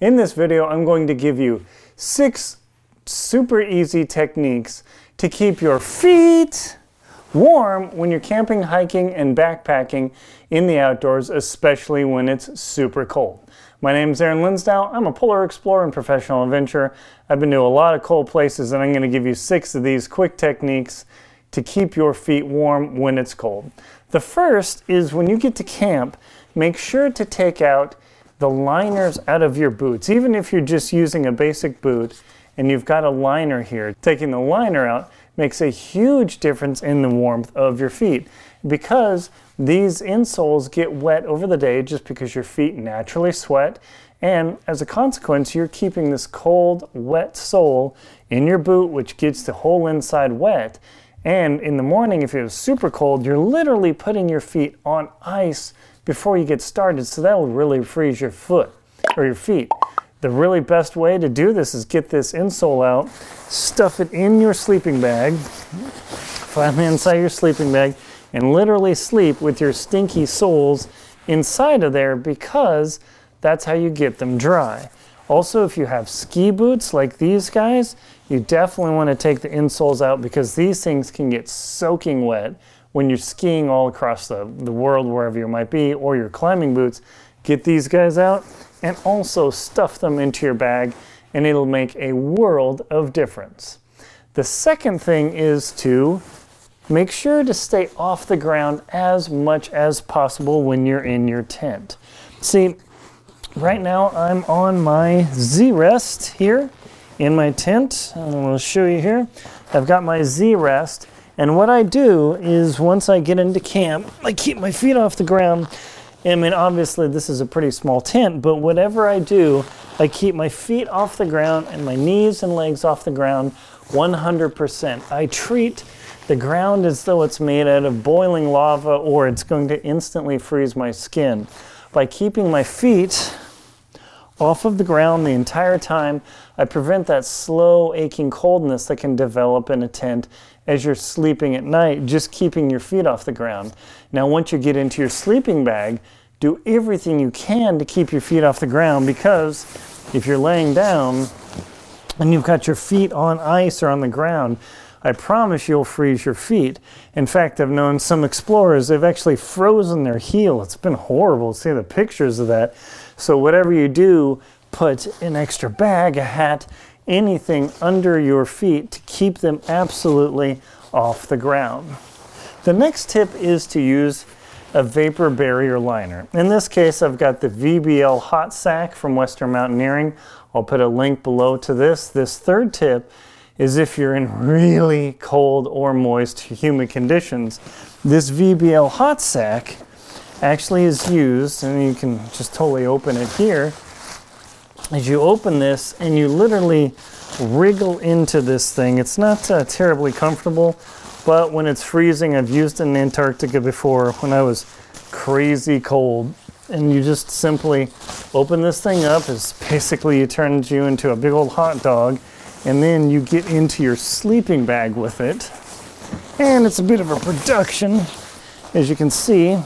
In this video, I'm going to give you 6 super easy techniques to keep your feet warm when you're camping, hiking, and backpacking in the outdoors, especially when it's super cold. My name is Aaron Linsdale. I'm a polar explorer and professional adventurer. I've been to a lot of cold places, and I'm going to give you 6 of these quick techniques to keep your feet warm when it's cold. The first is, when you get to camp, make sure to take out the liners out of your boots. Even if you're just using a basic boot and you've got a liner here, taking the liner out makes a huge difference in the warmth of your feet, because these insoles get wet over the day just because your feet naturally sweat, and as a consequence you're keeping this cold, wet sole in your boot, which gets the whole inside wet. And in the morning, if it was super cold, you're literally putting your feet on ice before you get started, so that will really freeze your foot or your feet. The really best way to do this is get this insole out, stuff it in your sleeping bag, flatten inside your sleeping bag, and literally sleep with your stinky soles inside of there, because that's how you get them dry. Also, if you have ski boots like these guys, you definitely want to take the insoles out, because these things can get soaking wet when you're skiing all across the world, wherever you might be, or your climbing boots. Get these guys out and also stuff them into your bag, and it'll make a world of difference. The second thing is to make sure to stay off the ground as much as possible when you're in your tent. See, right now I'm on my Z rest here in my tent. I'm gonna show you here. I've got my Z rest, and what I do is, once I get into camp, I keep my feet off the ground. I mean, obviously this is a pretty small tent, but whatever I do, I keep my feet off the ground and my knees and legs off the ground 100%. I treat the ground as though it's made out of boiling lava, or it's going to instantly freeze my skin. By keeping my feet off of the ground the entire time, I prevent that slow, aching coldness that can develop in a tent as you're sleeping at night, just keeping your feet off the ground. Now, once you get into your sleeping bag, do everything you can to keep your feet off the ground, because if you're laying down and you've got your feet on ice or on the ground, I promise you'll freeze your feet. In fact, I've known some explorers, they've actually frozen their heel. It's been horrible to see the pictures of that. So whatever you do, put an extra bag, a hat, anything under your feet to keep them absolutely off the ground. The next tip is to use a vapor barrier liner. In this case, I've got the VBL hot sack from Western Mountaineering. I'll put a link below to this. This third tip is, if you're in really cold or moist, humid conditions, this VBL hot sack actually is used, and you can just totally open it here. As you open this and you literally wriggle into this thing, it's not terribly comfortable, but when it's freezing, I've used it in Antarctica before when I was crazy cold, and you just simply open this thing up. It's basically, it turns you into a big old hot dog, and then you get into your sleeping bag with it. And it's a bit of a production, as you can see.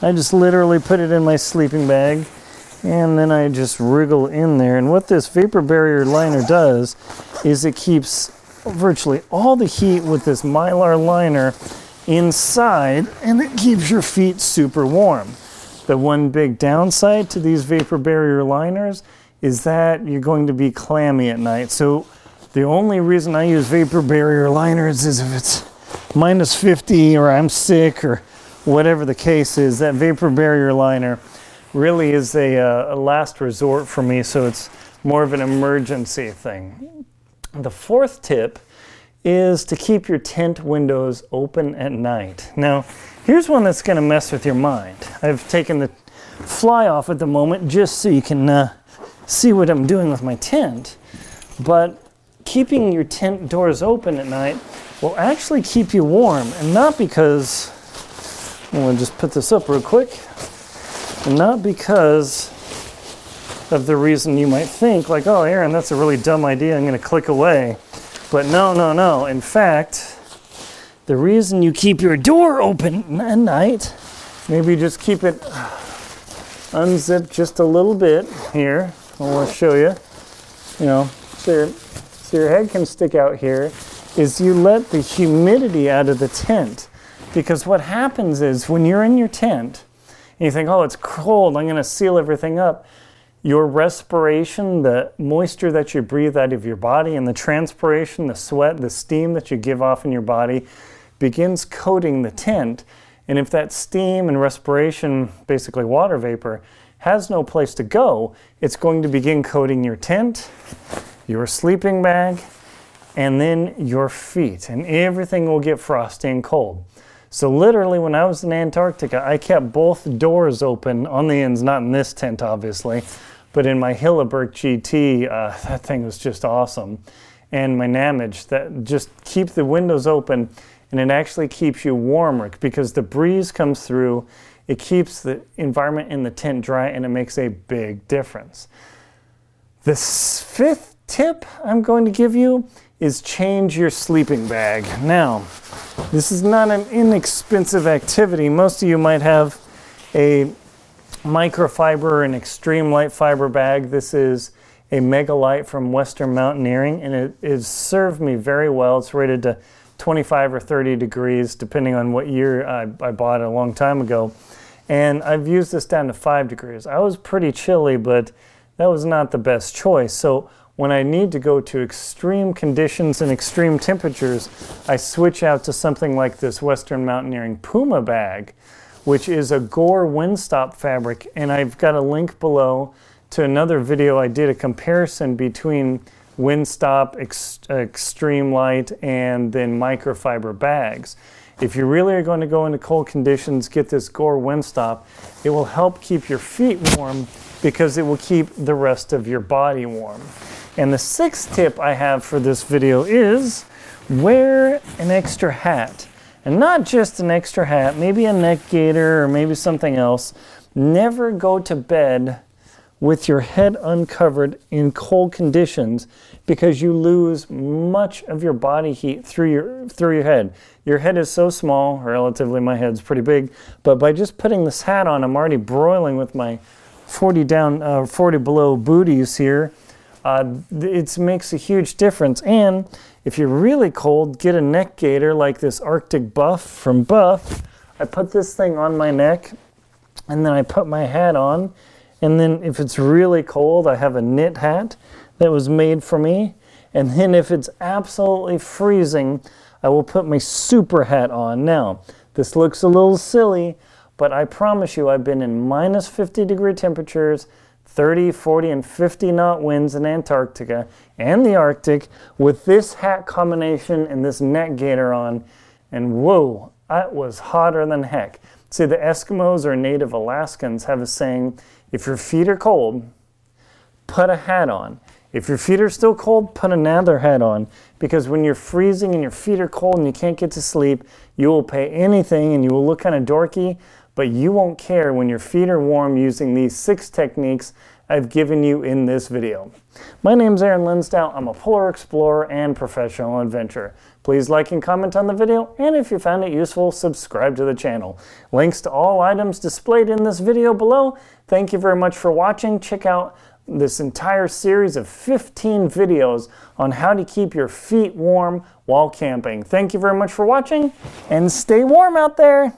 I just literally put it in my sleeping bag, and then I just wriggle in there. And what this vapor barrier liner does is it keeps virtually all the heat with this Mylar liner inside, and it keeps your feet super warm. The one big downside to these vapor barrier liners is that you're going to be clammy at night. So the only reason I use vapor barrier liners is if it's -50 or I'm sick or whatever the case is. That vapor barrier liner really is a last resort for me, so it's more of an emergency thing. The fourth tip is to keep your tent windows open at night. Now, here's one that's going to mess with your mind. I've taken the fly off at the moment just so you can see what I'm doing with my tent, but keeping your tent doors open at night will actually keep you warm, and not because, I'm going to just put this up real quick, not because of the reason you might think, like, oh, Aaron, that's a really dumb idea, I'm going to click away. But no, no, no. In fact, the reason you keep your door open at night, maybe just keep it unzipped just a little bit here, I want to show you, so your head can stick out here, is you let the humidity out of the tent. Because what happens is when you're in your tent, and you think, oh, it's cold, I'm going to seal everything up. Your respiration, the moisture that you breathe out of your body, and the transpiration, the sweat, the steam that you give off in your body begins coating the tent. And if that steam and respiration, basically water vapor, has no place to go, it's going to begin coating your tent, your sleeping bag, and then your feet. And everything will get frosty and cold. So literally when I was in Antarctica, I kept both doors open on the ends, not in this tent obviously, but in my Hilleberg GT, that thing was just awesome. And my Namage, that just keep the windows open and it actually keeps you warmer because the breeze comes through, it keeps the environment in the tent dry and it makes a big difference. The fifth tip I'm going to give you is change your sleeping bag. Now, this is not an inexpensive activity. Most of you might have a microfiber or an extreme light fiber bag. This is a Mega Lite from Western Mountaineering, and it has served me very well. It's rated to 25 or 30 degrees, depending on what year I bought it a long time ago. And I've used this down to 5 degrees. I was pretty chilly, but that was not the best choice. So when I need to go to extreme conditions and extreme temperatures, I switch out to something like this Western Mountaineering Puma bag, which is a Gore windstop fabric. And I've got a link below to another video I did a comparison between windstop, extreme light, and then microfiber bags. If you really are going to go into cold conditions, get this Gore windstop. It will help keep your feet warm because it will keep the rest of your body warm. And the sixth tip I have for this video is wear an extra hat. And not just an extra hat, maybe a neck gaiter or maybe something else. Never go to bed with your head uncovered in cold conditions because you lose much of your body heat through your head. Your head is so small, relatively my head's pretty big, but by just putting this hat on, I'm already broiling with my 40 below booties here. It makes a huge difference. And if you're really cold, get a neck gaiter like this Arctic Buff from Buff. I put this thing on my neck and then I put my hat on. And then if it's really cold, I have a knit hat that was made for me. And then if it's absolutely freezing, I will put my super hat on. Now, this looks a little silly, but I promise you I've been in minus 50 degree temperatures, 30, 40, and 50 knot winds in Antarctica and the Arctic with this hat combination and this neck gaiter on. And whoa, it was hotter than heck. See, the Eskimos or native Alaskans have a saying, if your feet are cold, put a hat on. If your feet are still cold, put another hat on. Because when you're freezing and your feet are cold and you can't get to sleep, you will pay anything and you will look kind of dorky, but you won't care when your feet are warm using these 6 techniques I've given you in this video. My name's Aaron Linsdale. I'm a polar explorer and professional adventurer. Please like and comment on the video, and if you found it useful, subscribe to the channel. Links to all items displayed in this video below. Thank you very much for watching. Check out this entire series of 15 videos on how to keep your feet warm while camping. Thank you very much for watching, and stay warm out there.